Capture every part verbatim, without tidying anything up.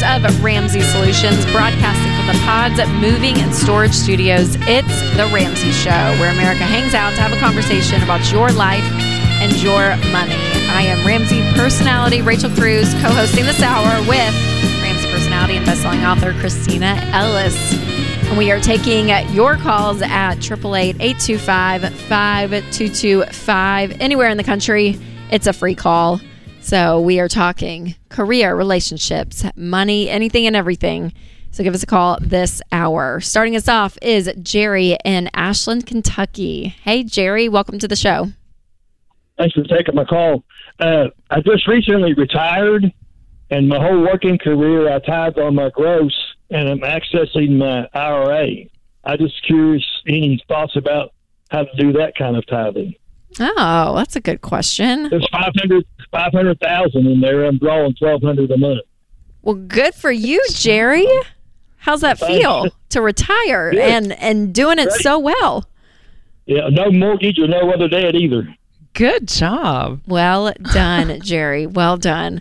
members of Ramsey Solutions, broadcasting from the pods at Moving and Storage Studios. It's The Ramsey Show, where America hangs out to have a conversation about your life and your money. I am Ramsey personality Rachel Cruze, co-hosting this hour with Ramsey personality and best-selling author Christina Ellis. And we are taking your calls at triple eight, eight two five, five two two five. Anywhere in the country, it's a free call. So we are talking career, relationships, money, anything and everything. So give us a call this hour. Starting us off is Jerry in Ashland, Kentucky. Hey, Jerry, welcome to the show. Thanks for taking my call. Uh, I just recently retired, and my whole working career I tithe on my gross, and I'm accessing my I R A. I'm just curious, any thoughts about how to do that kind of tithing? Oh, that's a good question. There's five hundred thousand in there. I'm drawing twelve hundred a month. Well, good for you, Jerry. How's that feel to retire good. and and doing it Great. so well? Yeah, no mortgage or no other debt either. Good job. Well done, Jerry. Well done.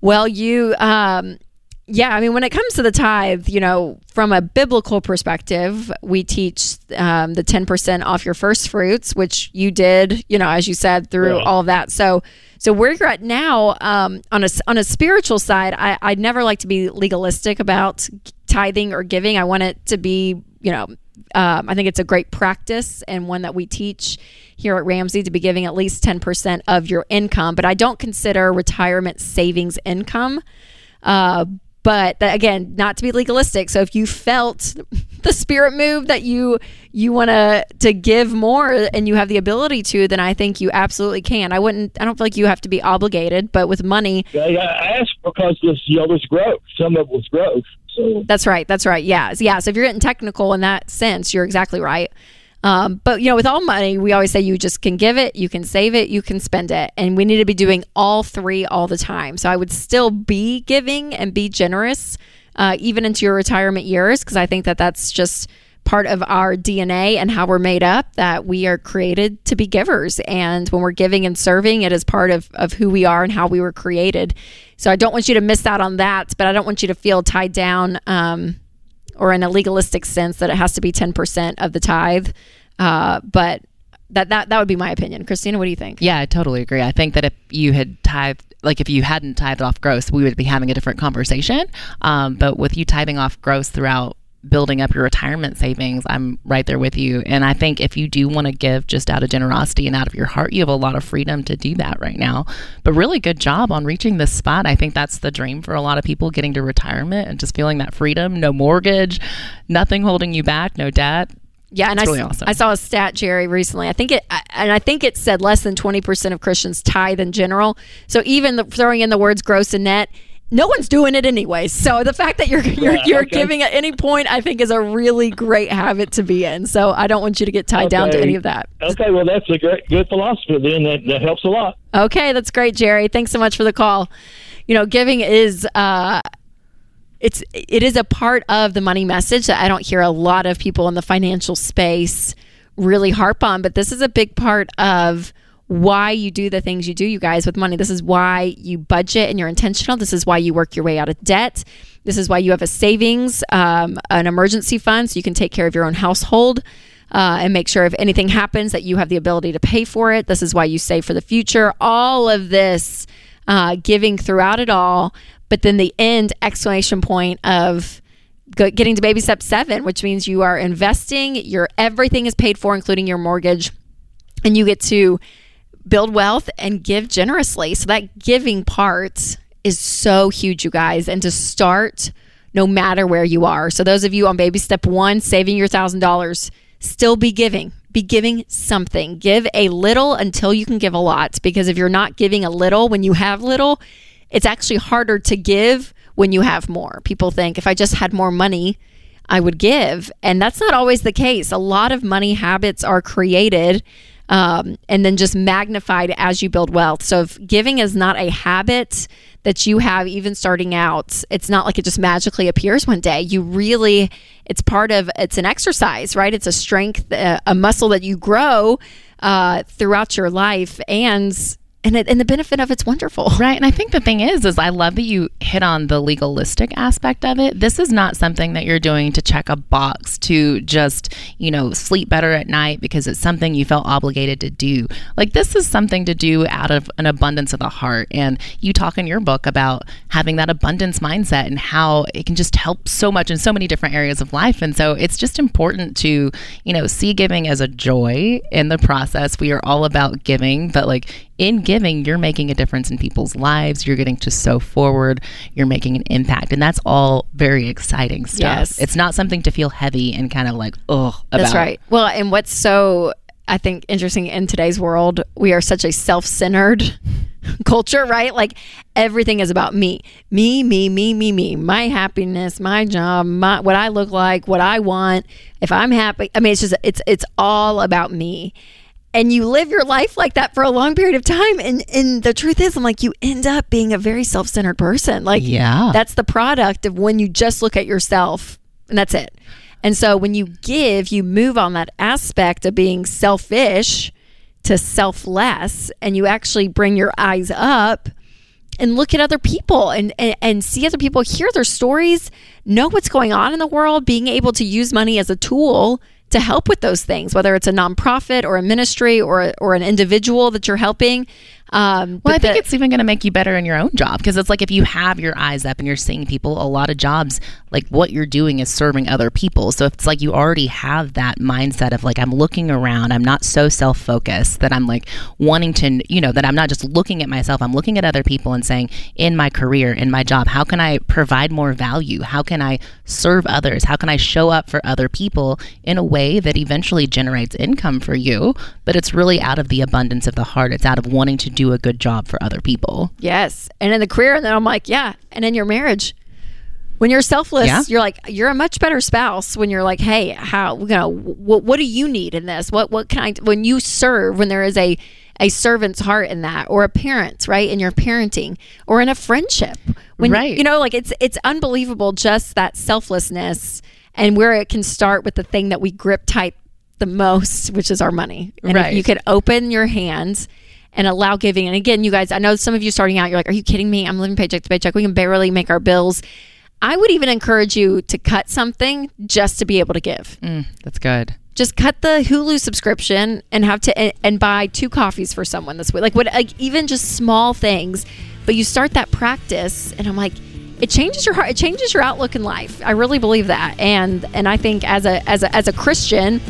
Well, you, um, yeah, I mean, when it comes to the tithe, you know, from a biblical perspective, we teach um, the ten percent off your first fruits, which you did, you know, as you said, through yeah. all that. So so where you're at now, um, on a, on a spiritual side, I, I'd never like to be legalistic about tithing or giving. I want it to be, you know, um, I think it's a great practice and one that we teach here at Ramsey, to be giving at least ten percent of your income. But I don't consider retirement savings income. Uh, but that, again, not to be legalistic. So if you felt the spirit move that you you want to to give more and you have the ability to, then I think you absolutely can. I wouldn't. I don't feel like you have to be obligated. But with money, yeah, yeah, I asked because this, you know, there's growth. Some of it was growth. So that's right. That's right. Yeah. Yeah. So if you're getting technical in that sense, you're exactly right. Um, but, you know, with all money, we always say you just can give it, you can save it, you can spend it. And we need to be doing all three all the time. So I would still be giving and be generous, uh, even into your retirement years, because I think that that's just part of our D N A and how we're made up, that we are created to be givers. And when we're giving and serving, it is part of, of who we are and how we were created. So I don't want you to miss out on that, but I don't want you to feel tied down, um, or in a legalistic sense that it has to be ten percent of the tithe. Uh, but that, that that would be my opinion. Christina, what do you think? Yeah, I totally agree. I think that if you had tithed, like if you hadn't tithed off gross, we would be having a different conversation. Um, but with you tithing off gross throughout building up your retirement savings, I'm right there with you. And I think if you do want to give just out of generosity and out of your heart, you have a lot of freedom to do that right now. But really good job on reaching this spot. I think that's the dream for a lot of people, getting to retirement and just feeling that freedom, no mortgage, nothing holding you back, no debt. Yeah, and I, really awesome. I saw a stat, Jerry, recently. I think it, and I think it said less than twenty percent of Christians tithe in general. So even the, throwing in the words gross and net, no one's doing it anyway. So the fact that you're you're, yeah, you're okay. giving at any point, I think, is a really great habit to be in. So I don't want you to get tied okay. down to any of that. Okay, well, that's a great, good philosophy then. That, that helps a lot. Okay, that's great, Jerry. Thanks so much for the call. You know, giving is uh, it's it is a part of the money message that I don't hear a lot of people in the financial space really harp on, but this is a big part of why you do the things you do, you guys, with money. This is why you budget and you're intentional. This is why you work your way out of debt. This is why you have a savings, um, an emergency fund, so you can take care of your own household uh, and make sure if anything happens that you have the ability to pay for it. This is why you save for the future. All of this uh, giving throughout it all, but then the end exclamation point of getting to baby step seven, which means you are investing. Your everything is paid for, including your mortgage, and you get to build wealth and give generously. So that giving part is so huge, you guys, and to start no matter where you are. So those of you on baby step one, saving your one thousand dollars, still be giving. Be giving something. Give a little until you can give a lot, because if you're not giving a little when you have little, it's actually harder to give when you have more. People think, if I just had more money, I would give. And that's not always the case. A lot of money habits are created Um, and then just magnified as you build wealth. So if giving is not a habit that you have even starting out, it's not like it just magically appears one day. You really, it's part of, it's an exercise, right? It's a strength, a muscle that you grow uh, throughout your life. And And it, and the benefit of it's wonderful. Right. And I think the thing is, is I love that you hit on the legalistic aspect of it. This is not something that you're doing to check a box, to just, you know, sleep better at night because it's something you felt obligated to do. Like, this is something to do out of an abundance of the heart. And you talk in your book about having that abundance mindset and how it can just help so much in so many different areas of life. And so it's just important to, you know, see giving as a joy in the process. We are all about giving, but like, in giving, you're making a difference in people's lives. You're getting to sow forward. You're making an impact. And that's all very exciting stuff. Yes. It's not something to feel heavy and kind of like, oh, about. That's right. Well, and what's so, I think, interesting in today's world, we are such a self-centered culture, right? Like, everything is about me, me, me, me, me, me, my happiness, my job, my, what I look like, what I want, if I'm happy. I mean, it's just, it's, it's all about me. And you live your life like that for a long period of time. And and the truth is, I'm like, you end up being a very self-centered person. Like, yeah. That's the product of when you just look at yourself and that's it. And so when you give, you move on that aspect of being selfish to selfless, and you actually bring your eyes up and look at other people and, and, and see other people, hear their stories, know what's going on in the world, being able to use money as a tool to help with those things, whether it's a nonprofit or a ministry or a, or an individual that you're helping. Um, well, I think the, it's even going to make you better in your own job, because it's like, if you have your eyes up and you're seeing people, a lot of jobs, like what you're doing is serving other people. So if it's like you already have that mindset of like, I'm looking around, I'm not so self-focused that I'm like wanting to, you know, that I'm not just looking at myself, I'm looking at other people and saying, in my career, in my job, how can I provide more value? How can I serve others? How can I show up for other people in a way that eventually generates income for you? But it's really out of the abundance of the heart. It's out of wanting to do a good job for other people. Yes. And in the career, and then I'm like, yeah. And in your marriage, when you're selfless, yeah. You're like, you're a much better spouse when you're like, hey, how, you know, what, what do you need in this? What, what kind, when you serve, when there is a, a servant's heart in that, or a parent, right? In your parenting, or in a friendship. When, right. You know, like it's, it's unbelievable, just that selflessness, and where it can start with the thing that we grip tight the most, which is our money. And right. If you could open your hands and allow giving. And again, you guys, I know some of you starting out, you're like, are you kidding me? I'm living paycheck to paycheck. We can barely make our bills. I would even encourage you to cut something just to be able to give. Mm, that's good. Just cut the Hulu subscription and have to and, and buy two coffees for someone this week. Like, what? Like, even just small things. But you start that practice, and I'm like, it changes your heart. It changes your outlook in life. I really believe that. And and I think as a as a as a Christian,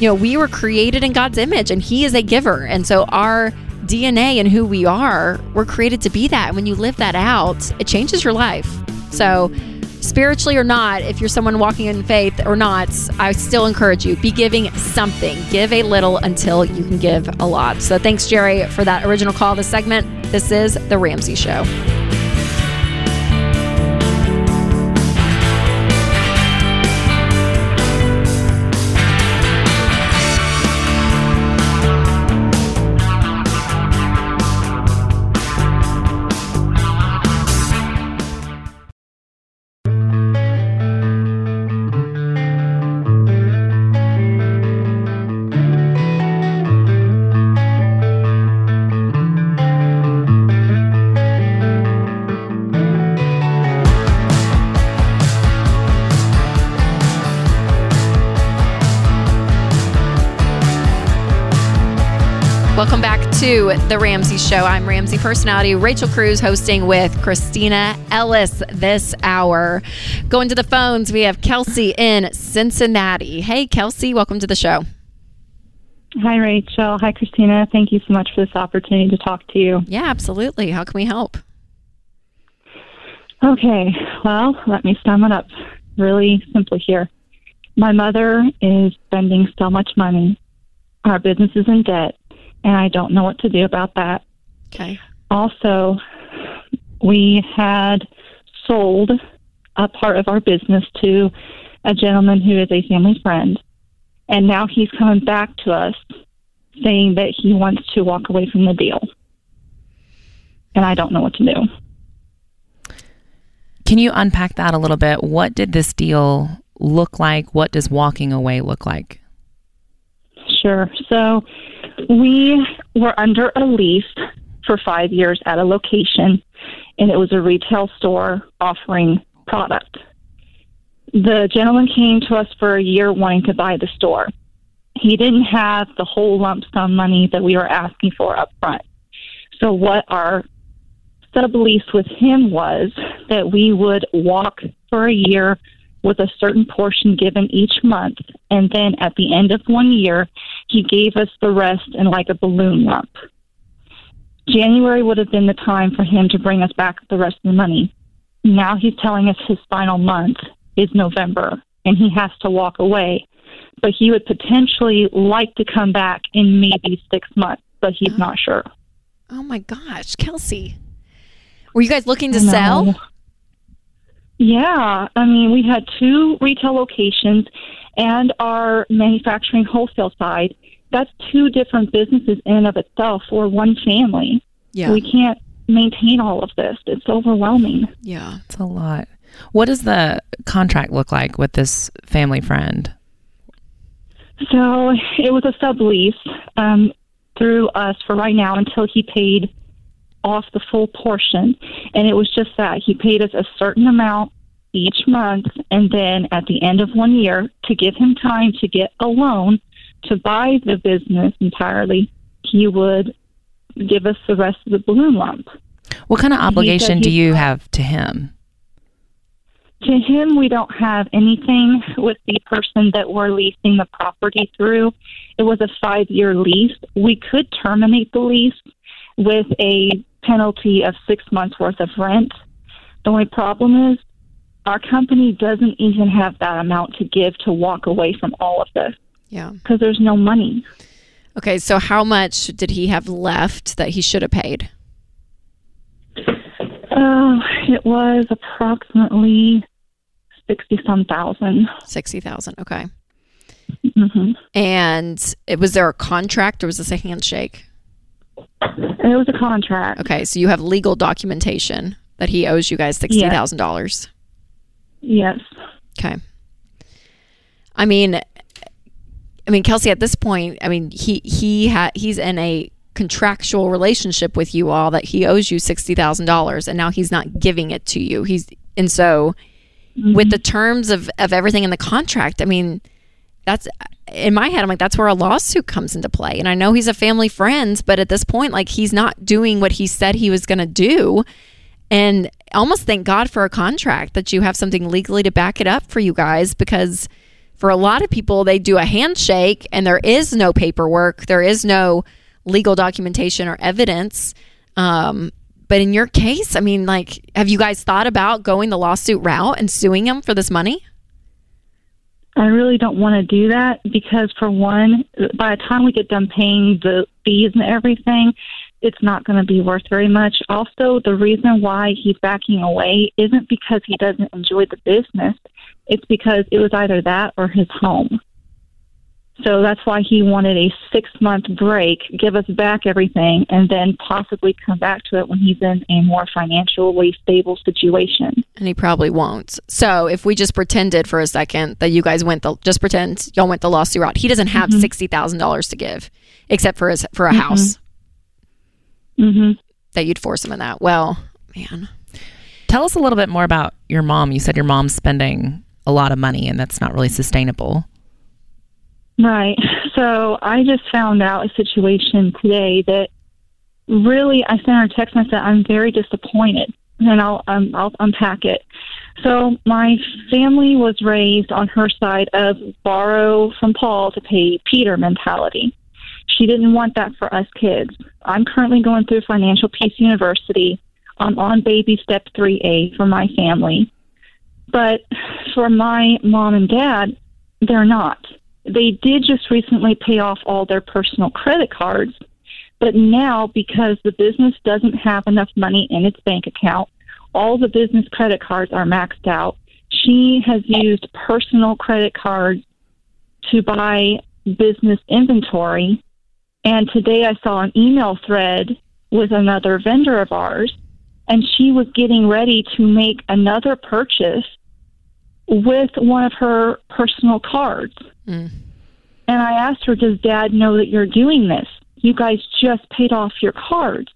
you know, we were created in God's image, and He is a giver, and so our D N A and who we are, we're created to be that. And when you live that out, it changes your life. So spiritually or not, if you're someone walking in faith or not, I still encourage you, be giving something. Give a little until you can give a lot. So thanks, Jerry, for that original call of this segment. This is The Ramsey Show. Welcome back to The Ramsey Show. I'm Ramsey personality Rachel Cruze, hosting with Christina Ellis this hour. Going to the phones, we have Kelsey in Cincinnati. Hey, Kelsey, welcome to the show. Hi, Rachel. Hi, Christina. Thank you so much for this opportunity to talk to you. Yeah, absolutely. How can we help? Okay, well, let me sum it up really simply here. My mother is spending so much money. Our business is in debt, and I don't know what to do about that. Okay. Also, we had sold a part of our business to a gentleman who is a family friend, and now he's coming back to us saying that he wants to walk away from the deal, and I don't know what to do. Can you unpack that a little bit? What did this deal look like? What does walking away look like? Sure. So we were under a lease for five years at a location, and it was a retail store offering product. The gentleman came to us for a year wanting to buy the store. He didn't have the whole lump sum money that we were asking for up front. So what our sublease with him was that we would walk for a year with a certain portion given each month, and then at the end of one year, he gave us the rest in like a balloon lump. January would have been the time for him to bring us back the rest of the money. Now he's telling us his final month is November, and he has to walk away. But he would potentially like to come back in maybe six months, but he's oh. not sure. Oh, my gosh. Kelsey, were you guys looking to no. sell? Yeah. I mean, we had two retail locations and our manufacturing wholesale side. That's two different businesses in and of itself for one family. Yeah. We can't maintain all of this. It's overwhelming. Yeah, it's a lot. What does the contract look like with this family friend? So it was a sublease um, through us for right now until he paid off the full portion. And it was just that he paid us a certain amount each month. And then at the end of one year, to give him time to get a loan to buy the business entirely, he would give us the rest of the balloon lump. What kind of obligation do you have to him? To him, we don't have anything with the person that we're leasing the property through. It was a five-year lease. We could terminate the lease with a penalty of six months' worth of rent. The only problem is our company doesn't even have that amount to give to walk away from all of this. Yeah. Because there's no money. Okay, so how much did he have left that he should have paid? Oh, it was approximately... sixty some thousand sixty thousand Okay. Mm-hmm. And it, was there a contract or was this a handshake? It was a contract. Okay. So you have legal documentation that he owes you guys sixty thousand dollars Yes. yes. Okay. I mean, I mean, Kelsey, at this point, I mean, he, he ha- he's in a contractual relationship with you all that he owes you sixty thousand dollars and now he's not giving it to you. He's, and so... Mm-hmm. With the terms of, of everything in the contract, I mean, that's in my head. I'm like, that's where a lawsuit comes into play. And I know he's a family friend, but at this point, like, he's not doing what he said he was going to do. And almost thank God for a contract that you have something legally to back it up for you guys, because for a lot of people, they do a handshake and there is no paperwork, there is no legal documentation or evidence. Um, But in your case, I mean, like, have you guys thought about going the lawsuit route and suing him for this money? I really don't want to do that because, for one, by the time we get done paying the fees and everything, it's not going to be worth very much. Also, the reason why he's backing away isn't because he doesn't enjoy the business. It's because it was either that or his home. So that's why he wanted a six-month break, give us back everything, and then possibly come back to it when he's in a more financially stable situation. And he probably won't. So if we just pretended for a second that you guys went the, just pretend y'all went the lawsuit route, he doesn't have mm-hmm. sixty thousand dollars to give, except for his for a mm-hmm. house. Mm-hmm. That you'd force him in that. Well, man. Tell us a little bit more about your mom. You said your mom's spending a lot of money, and that's not really sustainable. Right. So I just found out a situation today that really, I sent her a text and I said, I'm very disappointed, and I'll, um, I'll unpack it. So my family was raised on her side of borrow from Paul to pay Peter mentality. She didn't want that for us kids. I'm currently going through Financial Peace University. I'm on baby step three A for my family. But for my mom and dad, they're not. They did just recently pay off all their personal credit cards, but now because the business doesn't have enough money in its bank account, all the business credit cards are maxed out. She has used personal credit cards to buy business inventory, and today I saw an email thread with another vendor of ours, and she was getting ready to make another purchase with one of her personal cards. Mm. And I asked her, does Dad know that you're doing this? You guys just paid off your cards.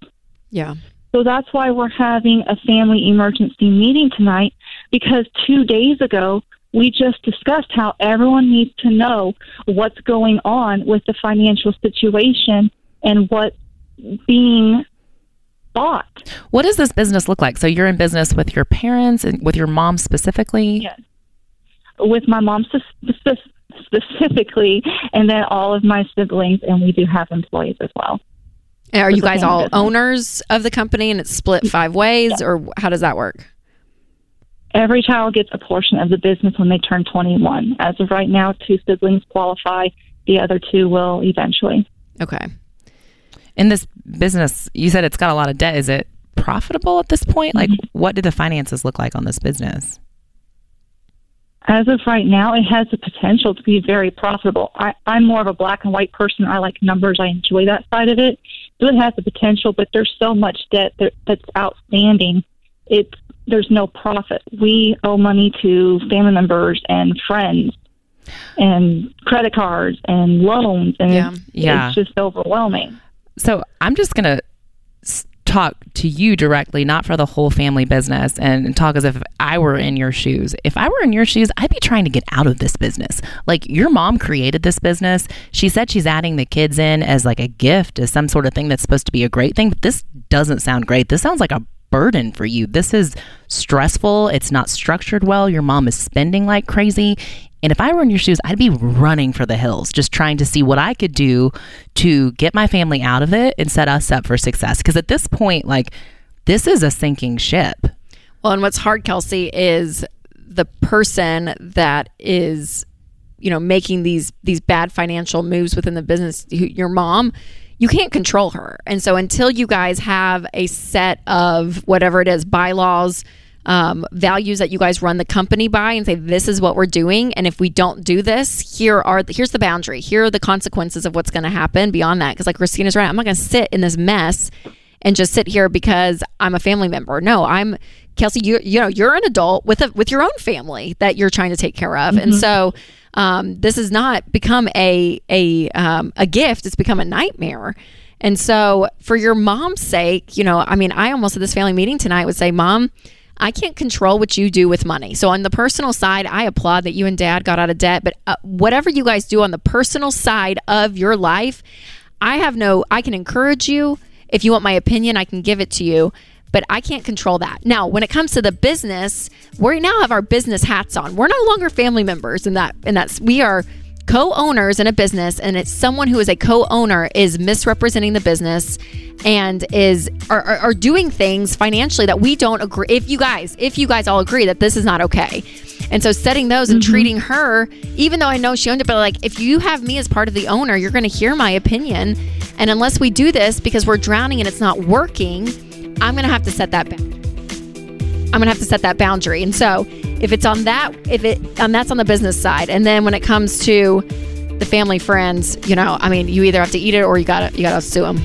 Yeah. So that's why we're having a family emergency meeting tonight, because two days ago, we just discussed how everyone needs to know what's going on with the financial situation and what's being bought. What does this business look like? So you're in business with your parents and with your mom specifically? Yes. With my mom specifically, and then all of my siblings, and we do have employees as well. And are you guys all business. owners of the company, and it's split five ways, yeah. or how does that work? Every child gets a portion of the business when they turn twenty-one. As of right now, two siblings qualify. The other two will eventually. Okay. In this business, you said it's got a lot of debt. Is it profitable at this point? Mm-hmm. Like, what do the finances look like on this business? As of right now, it has the potential to be very profitable. I, I'm more of a black and white person. I like numbers. I enjoy that side of it. So it has the potential, but there's so much debt that, that's outstanding. It's, there's no profit. We owe money to family members and friends and credit cards and loans, and yeah. It's, yeah. it's just overwhelming. So I'm just going to talk to you directly, not for the whole family business, and, and talk as if I were in your shoes. If I were in your shoes, I'd be trying to get out of this business. Like, your mom created this business. She said she's adding the kids in as like a gift, as some sort of thing that's supposed to be a great thing, but this doesn't sound great. This sounds like a burden for you. This is stressful. It's not structured well. Your mom is spending like crazy. And if I were in your shoes, I'd be running for the hills, just trying to see what I could do to get my family out of it and set us up for success. Because at this point, like, this is a sinking ship. Well, and what's hard, Kelsey, is the person that is, you know, making these these bad financial moves within the business, your mom, you can't control her. And so until you guys have a set of whatever it is, bylaws, Um, values that you guys run the company by, and say, this is what we're doing, and if we don't do this, here are the, here's the boundary. Here are the consequences of what's going to happen beyond that. Because like Christina's right, I'm not going to sit in this mess and just sit here because I'm a family member. No, I'm Kelsey. You you know you're an adult with a with your own family that you're trying to take care of, mm-hmm. and so um, this has not become a a um, a gift. It's become a nightmare. And so for your mom's sake, you know, I mean, I almost at this family meeting tonight would say, Mom, I can't control what you do with money. So on the personal side, I applaud that you and Dad got out of debt, but uh, whatever you guys do on the personal side of your life, I have no, I can encourage you. If you want my opinion, I can give it to you, but I can't control that. Now, when it comes to the business, we now have our business hats on. We're no longer family members in that, and that's, we are co-owners in a business, and it's someone who is a co-owner is misrepresenting the business and is are, are, are doing things financially that we don't agree. If you guys, if you guys all agree that this is not okay. And so setting those and mm-hmm. treating her, even though I know she owned it, but like, if you have me as part of the owner, you're going to hear my opinion. And unless we do this because we're drowning and it's not working, I'm going to have to set that back. I'm gonna have to set that boundary. And so if it's on that, if it um, that's on the business side. And then when it comes to the family, friends, you know, I mean, you either have to eat it or you gotta you gotta sue them.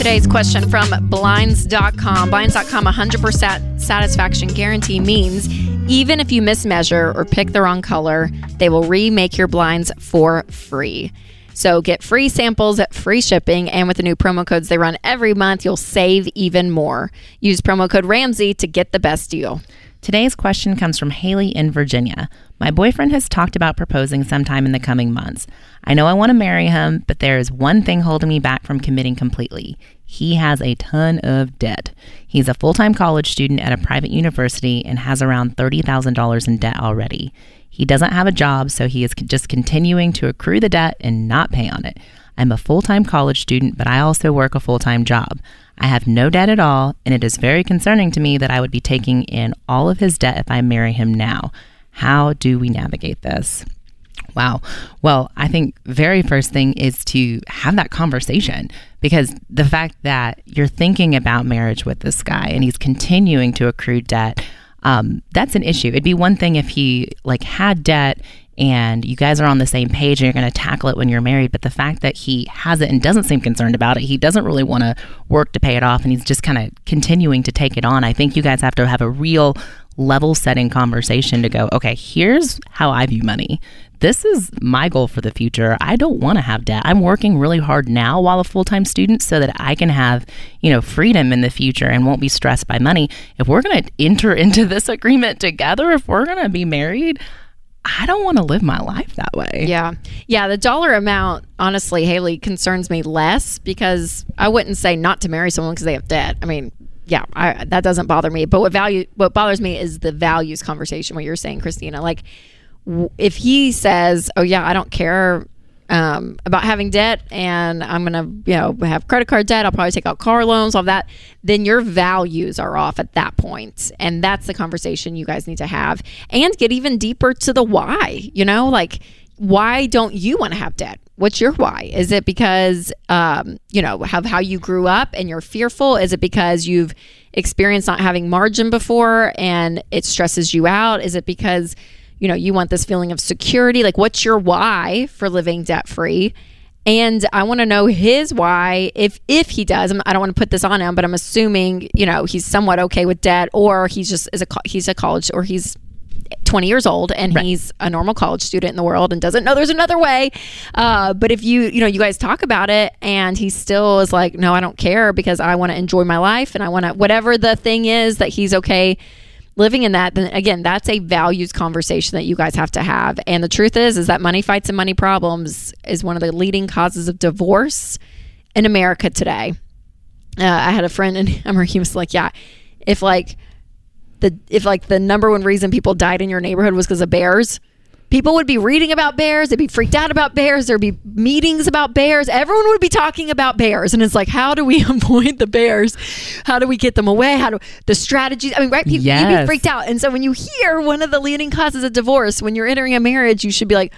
Today's question from blinds dot com. Blinds dot com one hundred percent satisfaction guarantee means even if you mismeasure or pick the wrong color, they will remake your blinds for free. So get free samples, free shipping, and with the new promo codes they run every month, you'll save even more. Use promo code Ramsey to get the best deal. Today's question comes from Haley in Virginia. My boyfriend has talked about proposing sometime in the coming months. I know I want to marry him, but there is one thing holding me back from committing completely. He has a ton of debt. He's a full-time college student at a private university and has around thirty thousand dollars in debt already. He doesn't have a job, so he is just continuing to accrue the debt and not pay on it. I'm a full-time college student, but I also work a full-time job. I have no debt at all, and it is very concerning to me that I would be taking in all of his debt if I marry him now. How do we navigate this? Wow. Well, I think very first thing is to have that conversation, because the fact that you're thinking about marriage with this guy and he's continuing to accrue debt, um, that's an issue. It'd be one thing if he like had debt and you guys are on the same page and you're going to tackle it when you're married. But the fact that he has it and doesn't seem concerned about it, he doesn't really want to work to pay it off, and he's just kind of continuing to take it on. I think you guys have to have a real level setting conversation to go, okay, here's how I view money. This is my goal for the future. I don't want to have debt. I'm working really hard now while a full-time student so that I can have, you know, freedom in the future and won't be stressed by money. If we're going to enter into this agreement together, if we're going to be married, I don't want to live my life that way. Yeah. Yeah. The dollar amount, honestly, Haley, concerns me less because I wouldn't say not to marry someone because they have debt. I mean, yeah, I, that doesn't bother me. But what value, what bothers me is the values conversation, what you're saying, Christina. Like, w- if he says, oh, yeah, I don't care um, about having debt and I'm going to, you know, have credit card debt, I'll probably take out car loans, all that, then your values are off at that point. And that's the conversation you guys need to have and get even deeper to the why, you know, like, why don't you want to have debt? What's your why? Is it because, um, you know, have how you grew up and you're fearful? Is it because you've experienced not having margin before and it stresses you out? Is it because, you know, you want this feeling of security? Like, what's your why for living debt free? And I want to know his why, if if he does. I don't want to put this on him, but I'm assuming, you know, he's somewhat okay with debt, or he's just is a he's a college or he's twenty years old and right. He's a normal college student in the world and doesn't know there's another way. Uh, but if you, you know, you guys talk about it and he still is like, no, I don't care because I want to enjoy my life and I want to, whatever the thing is that he's okay living in that, then again, that's a values conversation that you guys have to have. And the truth is, is that money fights and money problems is one of the leading causes of divorce in America today. Uh, I had a friend and I remember he was like, yeah, if like, The, if like the number one reason people died in your neighborhood was because of bears, people would be reading about bears, they'd be freaked out about bears, there'd be meetings about bears, everyone would be talking about bears. And it's like, how do we avoid the bears? How do we get them away? How do the strategies? I mean, right? People, yes. You'd be freaked out. And so when you hear one of the leading causes of divorce, when you're entering a marriage, you should be like,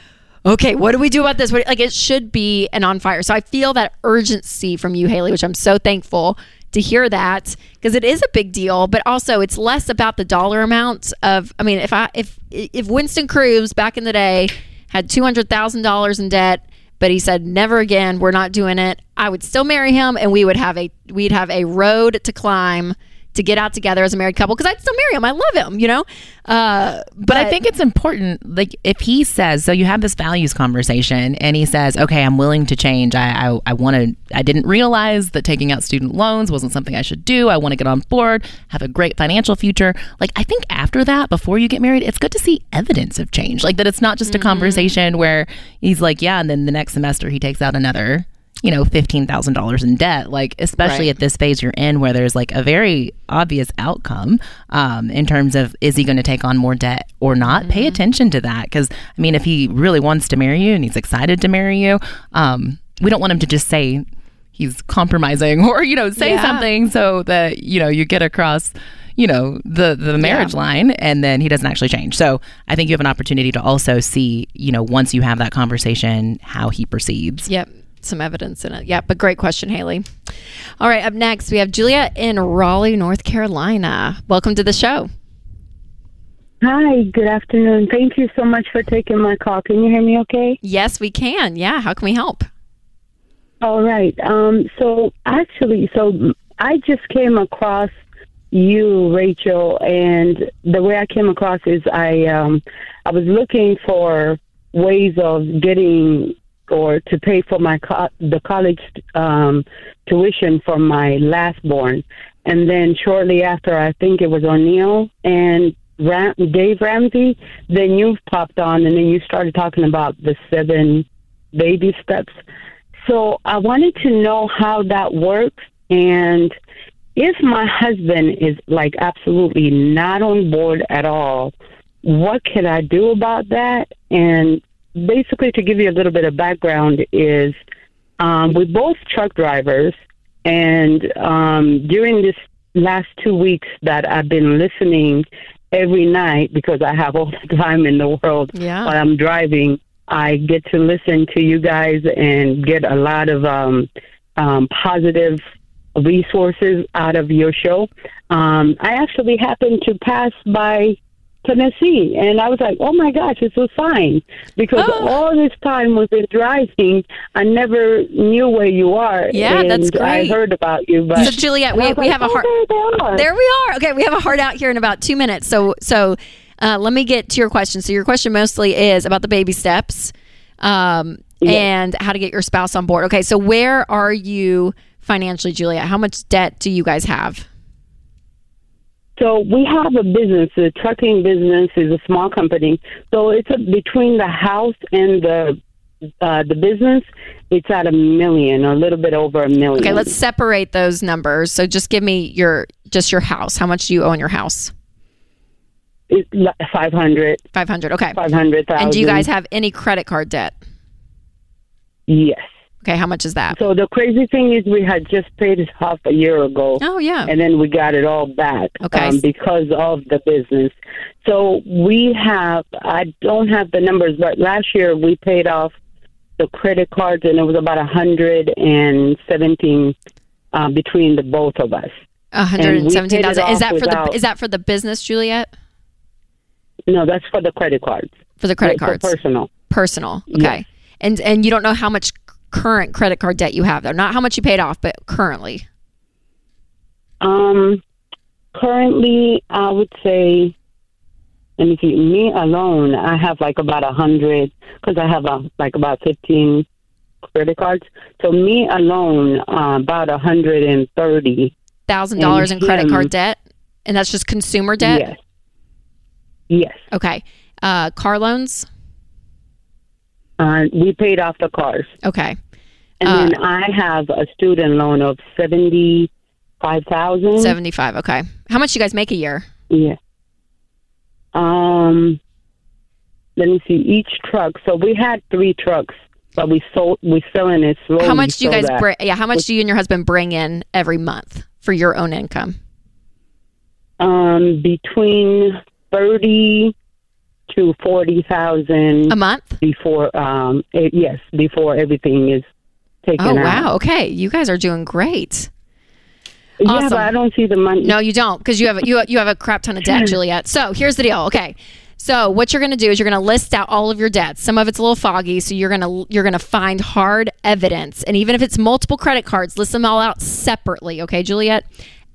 okay, what do we do about this? What, like, it should be an on fire. So I feel that urgency from you, Haley, which I'm so thankful to hear that, because it is a big deal, but also it's less about the dollar amount of, I mean, if I if if Winston Cruz back in the day had two hundred thousand dollars in debt, but he said, never again, we're not doing it, I would still marry him and we would have a, we'd have a road to climb to get out together as a married couple, because I'd still marry him. I love him, you know? Uh, but, but I think it's important, like, if he says, so you have this values conversation and he says, okay, I'm willing to change. I I, I want to, I didn't realize that taking out student loans wasn't something I should do. I want to get on board, have a great financial future. Like, I think after that, before you get married, it's good to see evidence of change. Like, that it's not just mm-hmm. a conversation where he's like, yeah, and then the next semester he takes out another, you know, fifteen thousand dollars in debt, like, especially right. at this phase you're in where there's like a very obvious outcome um, in terms of, is he going to take on more debt or not? Mm-hmm. Pay attention to that. Because, I mean, if he really wants to marry you and he's excited to marry you, um, we don't want him to just say he's compromising or, you know, say yeah. something so that, you know, you get across, you know, the, the marriage yeah. line, and then he doesn't actually change. So I think you have an opportunity to also see, you know, once you have that conversation, how he proceeds. Yep. Some evidence in it. Yeah, but great question, Haley. All right, up next, we have Julia in Raleigh, North Carolina. Welcome to the show. Hi, good afternoon. Thank you so much for taking my call. Can you hear me okay? Yes, we can. Yeah, how can we help? All right. Um, so actually, so I just came across you, Rachel, and the way I came across is I, um, I was looking for ways of getting or to pay for my co- the college um, tuition for my last born. And then shortly after, I think it was O'Neill and Ram- Dave Ramsey, then you popped on and then you started talking about the seven baby steps. So I wanted to know how that works. And if my husband is like absolutely not on board at all, what can I do about that? And basically, to give you a little bit of background, is um, we're both truck drivers, and um, during this last two weeks that I've been listening every night, because I have all the time in the world yeah. while I'm driving, I get to listen to you guys and get a lot of um, um, positive resources out of your show. Um, I actually happened to pass by Tennessee, and I was like, oh my gosh, it's a sign, because oh. all this time was in driving, I never knew where you are. Yeah, that's great. I heard about you. But so Juliet, we, we like, have a heart. Oh, there, there we are. Okay, we have a heart out here in about two minutes. So, so uh, let me get to your question. So your question mostly is about the baby steps um, yes. and how to get your spouse on board. Okay, so where are you financially, Juliet? How much debt do you guys have? So we have a business. The trucking business is a small company. So it's a, between the house and the uh, the business, it's at a million, a little bit over a million. Okay, let's separate those numbers. So just give me your just your house. How much do you owe in your house? It's five hundred. Five hundred. Okay. Five hundred thousand. And do you guys have any credit card debt? Yes. Okay, how much is that? So the crazy thing is we had just paid it off a year ago. Oh, yeah. And then we got it all back okay. um, because of the business. So we have, I don't have the numbers, but last year we paid off the credit cards, and it was about one hundred seventeen uh, between the both of us. one hundred seventeen thousand. Is that for without, the is that for the business, Juliet? No, that's for the credit cards. For the credit cards. For personal. Personal. Okay. Yes. And and you don't know how much current credit card debt you have, though? Not how much you paid off, but currently. Um, currently, I would say, let me see, me alone, I have like about a hundred, because I have a, like about fifteen credit cards. So me alone, uh, about a hundred and thirty thousand dollars in credit card debt, and that's just consumer debt. Yes. Yes. Okay. Uh, car loans. Uh, we paid off the cars. Okay. And uh, then I have a student loan of seventy-five thousand dollars. seventy-five thousand dollars, okay. How much do you guys make a year? Yeah. Um, let me see, each truck. So we had three trucks, but we sold, we're selling it slowly. How much do you guys bring, yeah, how much do you and your husband bring in every month for your own income? Um, between thirty to forty thousand a month before um it, yes before everything is taken out. Oh wow, out. Okay. You guys are doing great. Awesome. Yeah, but I don't see the money. No, you don't, because you have you you have a crap ton of debt, Juliet. So, here's the deal. Okay. So, what you're going to do is you're going to list out all of your debts. Some of it's a little foggy, so you're going to you're going to find hard evidence. And even if it's multiple credit cards, list them all out separately, okay, Juliet?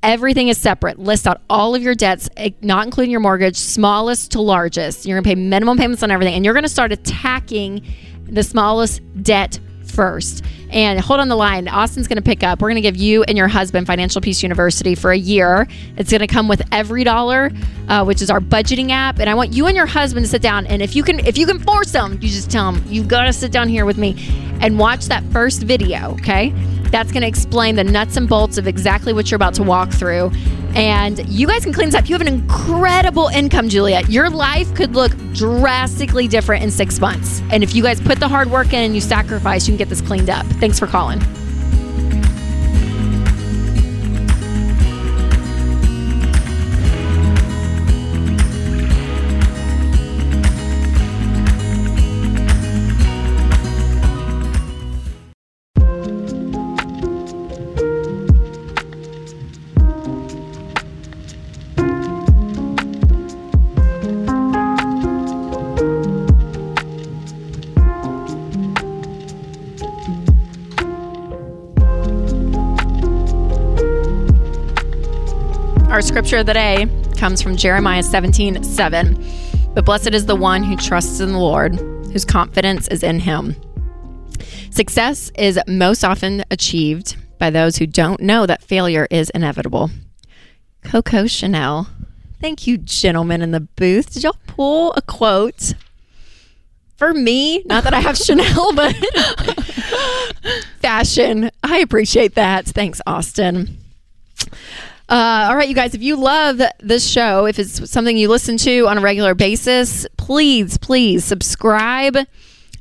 Everything is separate. List out all of your debts, not including your mortgage, smallest to largest. You're going to pay minimum payments on everything, and you're going to start attacking the smallest debt first. And hold on the line. Austin's going to pick up. We're going to give you and your husband Financial Peace University for a year. It's going to come with Every Dollar, uh, which is our budgeting app. And I want you and your husband to sit down. And if you can, if you can force them, you just tell them, you got to sit down here with me and watch that first video. Okay. That's going to explain the nuts and bolts of exactly what you're about to walk through. And you guys can clean this up. You have an incredible income, Juliet. Your life could look drastically different in six months. And if you guys put the hard work in and you sacrifice, you can get this cleaned up. Thanks for calling. Our scripture of the day comes from Jeremiah seventeen seven. But blessed is the one who trusts in the Lord, whose confidence is in him. Success is most often achieved by those who don't know that failure is inevitable. Coco Chanel. Thank you, gentlemen in the booth. Did y'all pull a quote for me? Not that I have Chanel, but fashion. I appreciate that. Thanks, Austin. Uh, all right, you guys, if you love this show, if it's something you listen to on a regular basis, please, please subscribe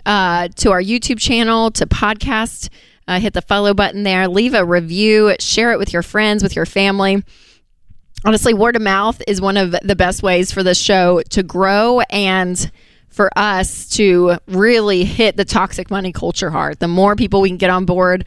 uh, to our YouTube channel, to podcast. Uh, hit the follow button there. Leave a review. Share it with your friends, with your family. Honestly, word of mouth is one of the best ways for this show to grow and for us to really hit the toxic money culture hard. The more people we can get on board,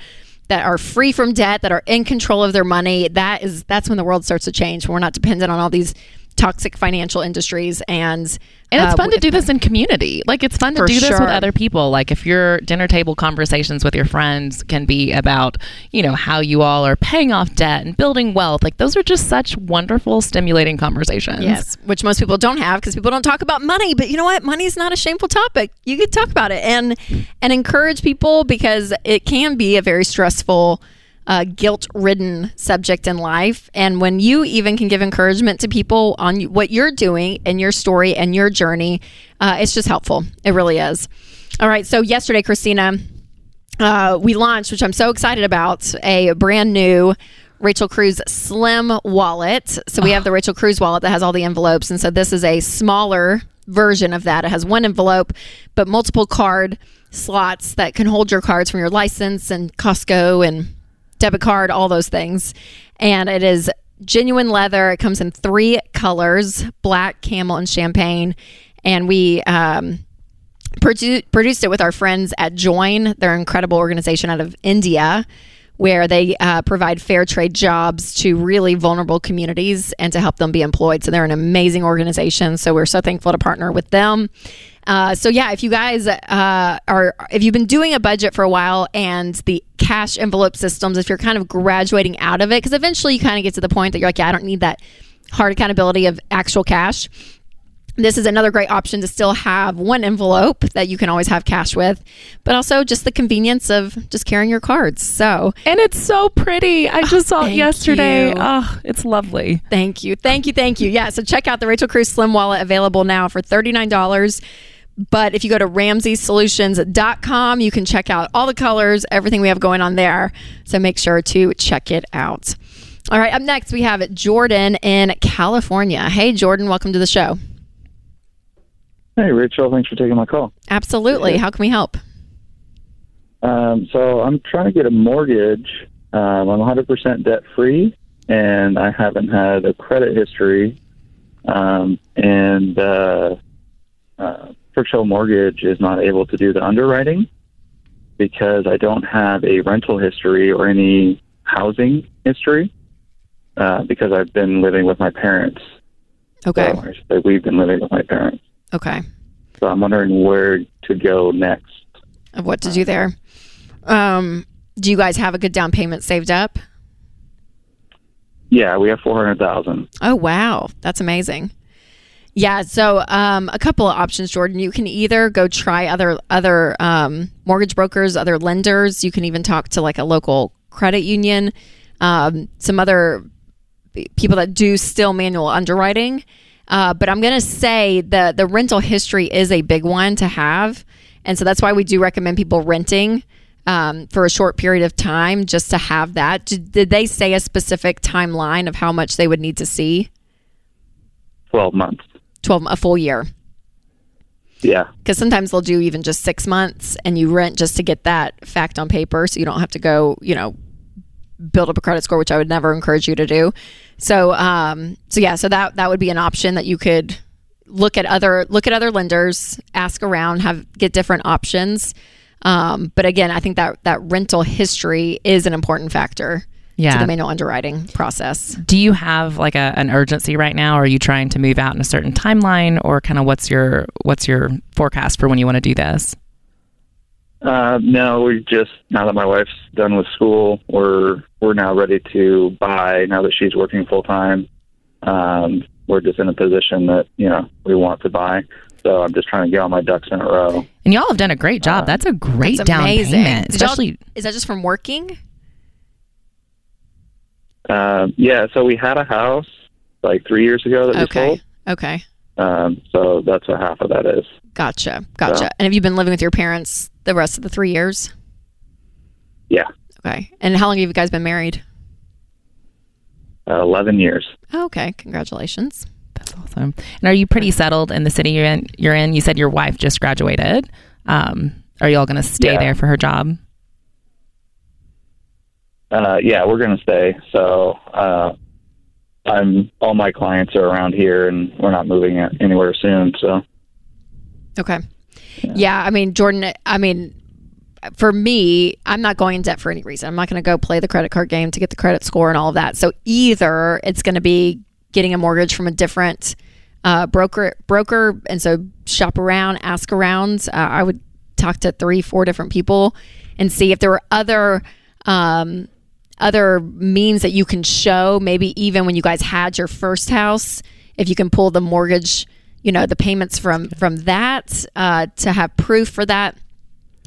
that are free from debt, that are in control of their money, that is, that's when the world starts to change, when we're not dependent on all these toxic financial industries. And and it's uh, fun to do this in community. Like, it's fun to do this sure. with other people. Like, if your dinner table conversations with your friends can be about, you know, how you all are paying off debt and building wealth, like, those are just such wonderful, stimulating conversations. Yes, which most people don't have, because people don't talk about money. But you know what? Money is not a shameful topic. You could talk about it and and encourage people, because it can be a very stressful, Uh, guilt-ridden subject in life. And when you even can give encouragement to people on what you're doing and your story and your journey, uh, it's just helpful. It really is. All right. So yesterday, Christina, uh, we launched, which I'm so excited about, a brand new Rachel Cruze Slim wallet. So we have the Rachel Cruze wallet that has all the envelopes. And so this is a smaller version of that. It has one envelope, but multiple card slots that can hold your cards from your license and Costco and debit card, all those things. And it is genuine leather. It comes in three colors: black, camel, and champagne. And we um, produ- produced it with our friends at Join. They're an incredible organization out of India, where they uh, provide fair trade jobs to really vulnerable communities and to help them be employed. So they're an amazing organization. So we're so thankful to partner with them. Uh, so yeah, if you guys uh, are, if you've been doing a budget for a while, and the cash envelope systems, if you're kind of graduating out of it, because eventually you kind of get to the point that you're like, yeah, I don't need that hard accountability of actual cash. This is another great option to still have one envelope that you can always have cash with, but also just the convenience of just carrying your cards. So, and it's so pretty. I just oh, saw it yesterday. You. Oh, it's lovely. Thank you. Thank you. Thank you. Yeah. So check out the Rachel Cruze Slim Wallet, available now for thirty-nine dollars. But if you go to ramsey solutions dot com, you can check out all the colors, everything we have going on there. So make sure to check it out. All right. Up next, we have Jordan in California. Hey, Jordan, welcome to the show. Hey, Rachel. Thanks for taking my call. Absolutely. How can we help? Um, so I'm trying to get a mortgage. Um, I'm one hundred percent debt-free, and I haven't had a credit history. Um, and uh, uh, Churchill Mortgage is not able to do the underwriting because I don't have a rental history or any housing history uh, because I've been living with my parents. Okay. So we've been living with my parents. Okay. So I'm wondering where to go next. Of what to do there. Um, do you guys have a good down payment saved up? Yeah, we have four hundred thousand dollars. Oh, wow. That's amazing. Yeah, so um, a couple of options, Jordan. You can either go try other other um, mortgage brokers, other lenders. You can even talk to like a local credit union, um, some other people that do still manual underwriting. Uh, but I'm going to say the, the rental history is a big one to have. And so that's why we do recommend people renting um, for a short period of time just to have that. Did, did they say a specific timeline of how much they would need to see? twelve months. twelve, a full year. Yeah. Because sometimes they'll do even just six months and you rent just to get that fact on paper so you don't have to go, you know, build up a credit score, which I would never encourage you to do. So, um, so yeah, so that, that would be an option that you could look at other, look at other lenders, ask around, have, get different options. Um, but again, I think that, that rental history is an important factor yeah. to the manual underwriting process. Do you have like a, an urgency right now? Or are you trying to move out in a certain timeline, or kind of what's your, what's your forecast for when you want to do this? Uh, no, we just, now that my wife's done with school, we're, we're now ready to buy now that she's working full time. Um, we're just in a position that, you know, we want to buy. So I'm just trying to get all my ducks in a row. And y'all have done a great job. Uh, that's a great that's down amazing. Payment. Especially, is that just from working? Uh, yeah. So we had a house like three years ago that we okay. sold. Okay. Um, so that's what half of that is. Gotcha. Gotcha. So, and have you been living with your parents the rest of the three years? Yeah. Okay. And how long have you guys been married? Uh, eleven years. Oh, okay. Congratulations. That's awesome. And are you pretty settled in the city you're in? You're in? You said your wife just graduated. Um, are you all going to stay yeah. there for her job? Uh, yeah, we're going to stay. So, uh, I'm, all my clients are around here and we're not moving anywhere soon. So. Okay. Yeah. yeah. I mean, Jordan, I mean, for me, I'm not going in debt for any reason. I'm not going to go play the credit card game to get the credit score and all of that. So either it's going to be getting a mortgage from a different uh, broker, broker, and so shop around, ask around. Uh, I would talk to three, four different people and see if there were other um, other means that you can show. Maybe even when you guys had your first house, if you can pull the mortgage, you know, the payments from from that uh, to have proof for that.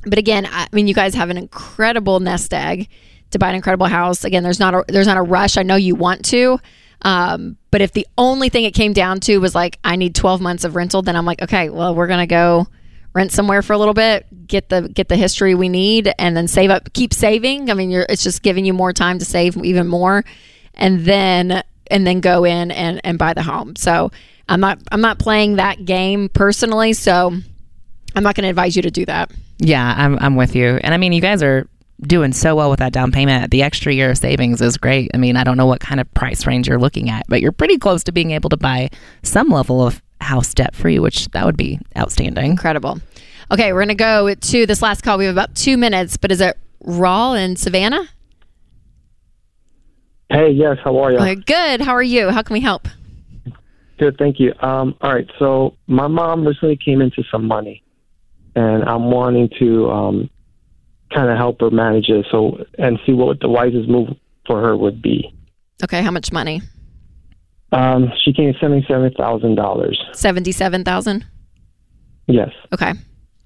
But again, I mean, you guys have an incredible nest egg to buy an incredible house. Again, there's not a, there's not a rush. I know you want to, um, but if the only thing it came down to was like, I need twelve months of rental, then I'm like, okay, well, we're gonna go rent somewhere for a little bit, get the get the history we need, and then save up, keep saving. I mean, you're it's just giving you more time to save even more, and then and then go in and and buy the home. So I'm not I'm not playing that game personally. So I'm not going to advise you to do that. Yeah, I'm I'm with you. And I mean, you guys are doing so well with that down payment. The extra year of savings is great. I mean, I don't know what kind of price range you're looking at, but you're pretty close to being able to buy some level of house debt free, which that would be outstanding. Incredible. Okay, we're going to go to this last call. We have about two minutes, but is it Raul in Savannah? Hey, yes. How are you? Okay, good. How are you? How can we help? Good. Thank you. Um, all right. So my mom recently came into some money, and I'm wanting to um, kind of help her manage it so and see what the wisest move for her would be. Okay, how much money? Um, she came seventy-seven thousand dollars. seventy-seven thousand dollars? Yes. Okay.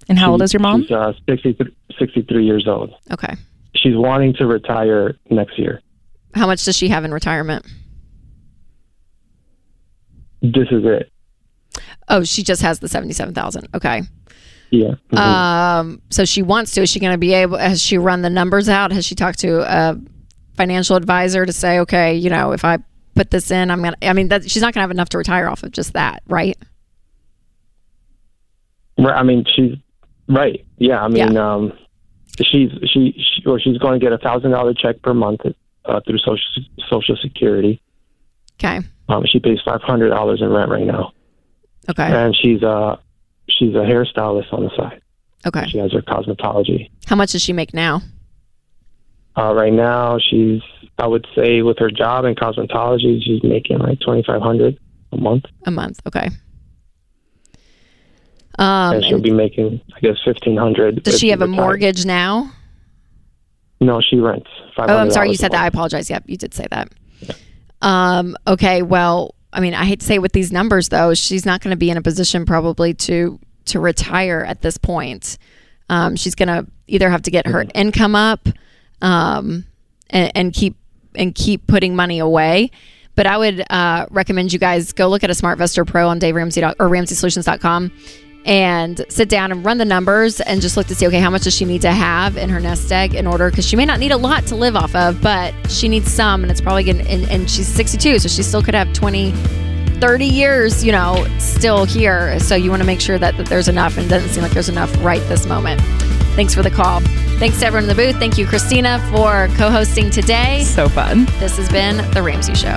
And how she, old is your mom? She's uh, sixty-three, sixty-three years old. Okay. She's wanting to retire next year. How much does she have in retirement? This is it. Oh, she just has the seventy-seven thousand dollars. Okay. Yeah. Mm-hmm. Um. So she wants to. Is she going to be able? Has she run the numbers out? Has she talked to a financial advisor to say, okay, you know, if I put this in, I'm gonna. I mean, that, she's not going to have enough to retire off of just that, right? Right. I mean, she's right. Yeah. I mean, yeah. um, she's she, she or she's going to get a thousand dollar check per month uh, through social Social Security. Okay. Um, she pays five hundred dollars in rent right now. Okay. And she's uh. She's a hairstylist on the side. Okay. She has her cosmetology. How much does she make now? Uh, right now, she's, I would say with her job in cosmetology, she's making like twenty-five hundred dollars a month. A month. Okay. Um, and she'll and be making, I guess, fifteen hundred dollars. Does she have a mortgage time. now? No, she rents. Oh, I'm sorry. You said that. I apologize. Yep. You did say that. Yeah. Um, okay. Well, I mean, I hate to say with these numbers, though, she's not going to be in a position probably to to retire at this point. Um, she's going to either have to get her income up um, and, and keep and keep putting money away. But I would uh, recommend you guys go look at a Smartvestor Pro on Dave Ramsey or Ramsey Solutions dot com and sit down and run the numbers and just look to see, okay, how much does she need to have in her nest egg in order? Because she may not need a lot to live off of, but she needs some, and it's probably going to, and, and she's sixty-two, so she still could have twenty, thirty years, you know, still here. So you want to make sure that, that there's enough, and it doesn't seem like there's enough right this moment. Thanks for the call. Thanks to everyone in the booth. Thank you, Christina, for co-hosting today. So fun. This has been The Ramsey Show.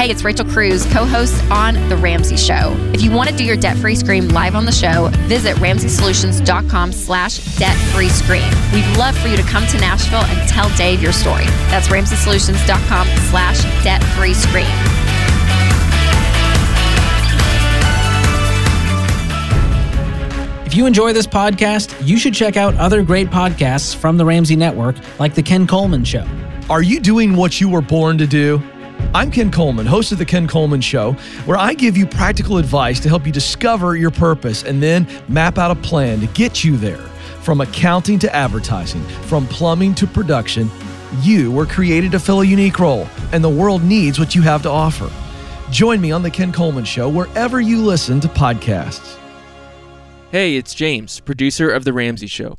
Hey, it's Rachel Cruze, co-host on The Ramsey Show. If you want to do your debt-free scream live on the show, visit ramsey solutions dot com slash debt-free scream. We'd love for you to come to Nashville and tell Dave your story. That's ramsey solutions dot com slash debt-free scream. If you enjoy this podcast, you should check out other great podcasts from The Ramsey Network, like The Ken Coleman Show. Are you doing what you were born to do? I'm Ken Coleman, host of The Ken Coleman Show, where I give you practical advice to help you discover your purpose and then map out a plan to get you there. From accounting to advertising, from plumbing to production, you were created to fill a unique role, and the world needs what you have to offer. Join me on The Ken Coleman Show wherever you listen to podcasts. Hey, it's James, producer of The Ramsey Show.